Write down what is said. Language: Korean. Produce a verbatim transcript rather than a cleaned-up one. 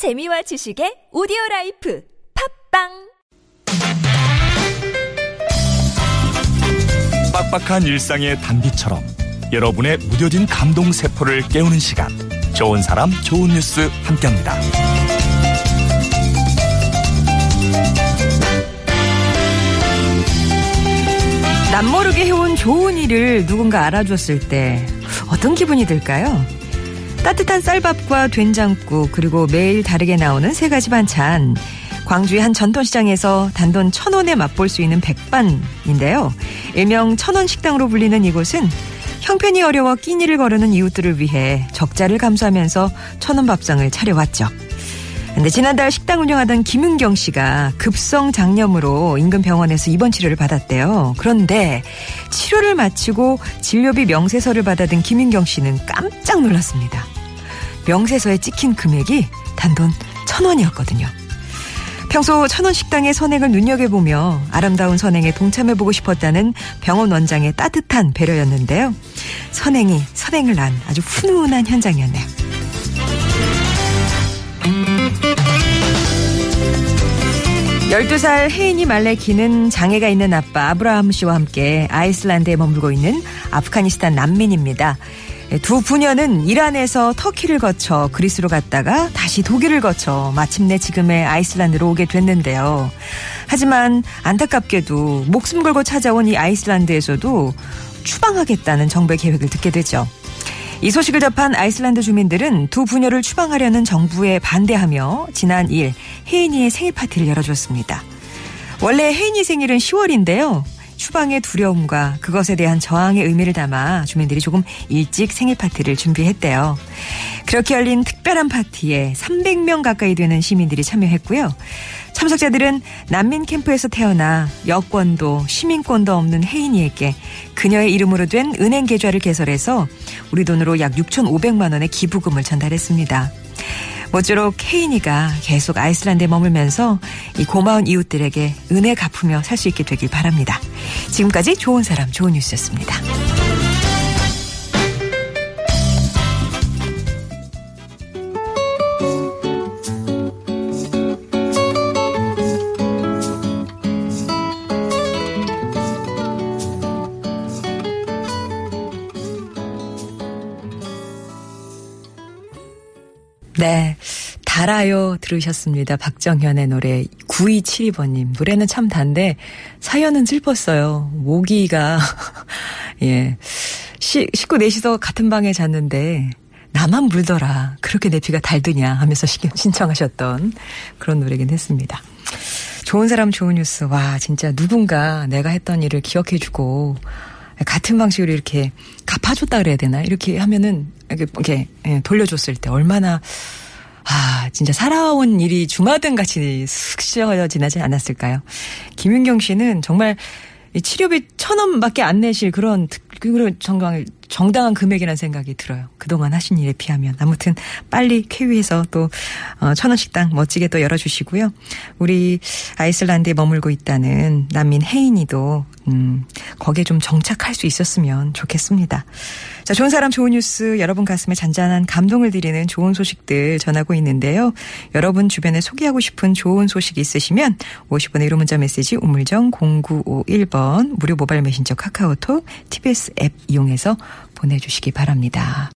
재미와 지식의 오디오라이프 팝빵! 빡빡한 일상의 단비처럼 여러분의 무뎌진 감동 세포를 깨우는 시간, 좋은 사람 좋은 뉴스 함께합니다. 남모르게 해온 좋은 일을 누군가 알아줬을 때 어떤 기분이 들까요? 따뜻한 쌀밥과 된장국, 그리고 매일 다르게 나오는 세 가지 반찬, 광주의 한 전통시장에서 단돈 천 원에 맛볼 수 있는 백반인데요. 일명 천원 식당으로 불리는 이곳은 형편이 어려워 끼니를 거르는 이웃들을 위해 적자를 감수하면서 천원 밥상을 차려왔죠. 그런데 지난달 식당 운영하던 김은경 씨가 급성 장염으로 인근 병원에서 입원 치료를 받았대요. 그런데 치료를 마치고 진료비 명세서를 받아든 김윤경 씨는 깜짝 놀랐습니다. 명세서에 찍힌 금액이 단돈 천 원이었거든요. 평소 천원 식당의 선행을 눈여겨보며 아름다운 선행에 동참해보고 싶었다는 병원 원장의 따뜻한 배려였는데요. 선행이 선행을 낳은 아주 훈훈한 현장이었네요. 열두 살 헤이니 말레키는 장애가 있는 아빠 아브라함 씨와 함께 아이슬란드에 머물고 있는 아프가니스탄 난민입니다. 두 부녀는 이란에서 터키를 거쳐 그리스로 갔다가 다시 독일을 거쳐 마침내 지금의 아이슬란드로 오게 됐는데요. 하지만 안타깝게도 목숨 걸고 찾아온 이 아이슬란드에서도 추방하겠다는 정부의 계획을 듣게 되죠. 이 소식을 접한 아이슬란드 주민들은 두 부녀를 추방하려는 정부에 반대하며 지난 일 일 헤이니의 생일 파티를 열어줬습니다. 원래 헤이니 생일은 시월인데요. 추방의 두려움과 그것에 대한 저항의 의미를 담아 주민들이 조금 일찍 생일 파티를 준비했대요. 그렇게 열린 특별한 파티에 삼백 명 가까이 되는 시민들이 참여했고요. 참석자들은 난민 캠프에서 태어나 여권도 시민권도 없는 헤이니에게 그녀의 이름으로 된 은행 계좌를 개설해서 우리 돈으로 약 육천오백만 원의 기부금을 전달했습니다. 모쪼록 헤이니가 계속 아이슬란드에 머물면서 이 고마운 이웃들에게 은혜 갚으며 살 수 있게 되길 바랍니다. 지금까지 좋은 사람 좋은 뉴스였습니다. 네, 달아요 들으셨습니다. 박정현의 노래. 구이칠이 번님 노래는 참 단데 사연은 슬펐어요. 모기가 예 시, 식구 넷이서 같은 방에 잤는데 나만 물더라. 그렇게 내 피가 달드냐 하면서 신청하셨던 그런 노래긴 했습니다. 좋은 사람 좋은 뉴스. 와, 진짜 누군가 내가 했던 일을 기억해주고 같은 방식으로 이렇게 갚아줬다 그래야 되나? 이렇게 하면은, 이렇게, 이렇게 돌려줬을 때 얼마나, 아, 진짜 살아온 일이 주마등 같이 슥 씻어지나지 않았을까요? 김윤경 씨는 정말 이 치료비 천 원밖에 안 내실 그런, 그런 정당한, 정당한 금액이라는 생각이 들어요. 그동안 하신 일에 비하면. 아무튼 빨리 쾌유해서 또, 어, 천원 식당 멋지게 또 열어주시고요. 우리 아이슬란드에 머물고 있다는 난민 헤이니도, 음, 거기에 좀 정착할 수 있었으면 좋겠습니다. 자, 좋은 사람 좋은 뉴스, 여러분 가슴에 잔잔한 감동을 드리는 좋은 소식들 전하고 있는데요. 여러분 주변에 소개하고 싶은 좋은 소식이 있으시면 오십 원의 유료 문자 메시지 우물정 공구오일 번 무료 모바일 메신저 카카오톡 티비에스 앱 이용해서 보내주시기 바랍니다.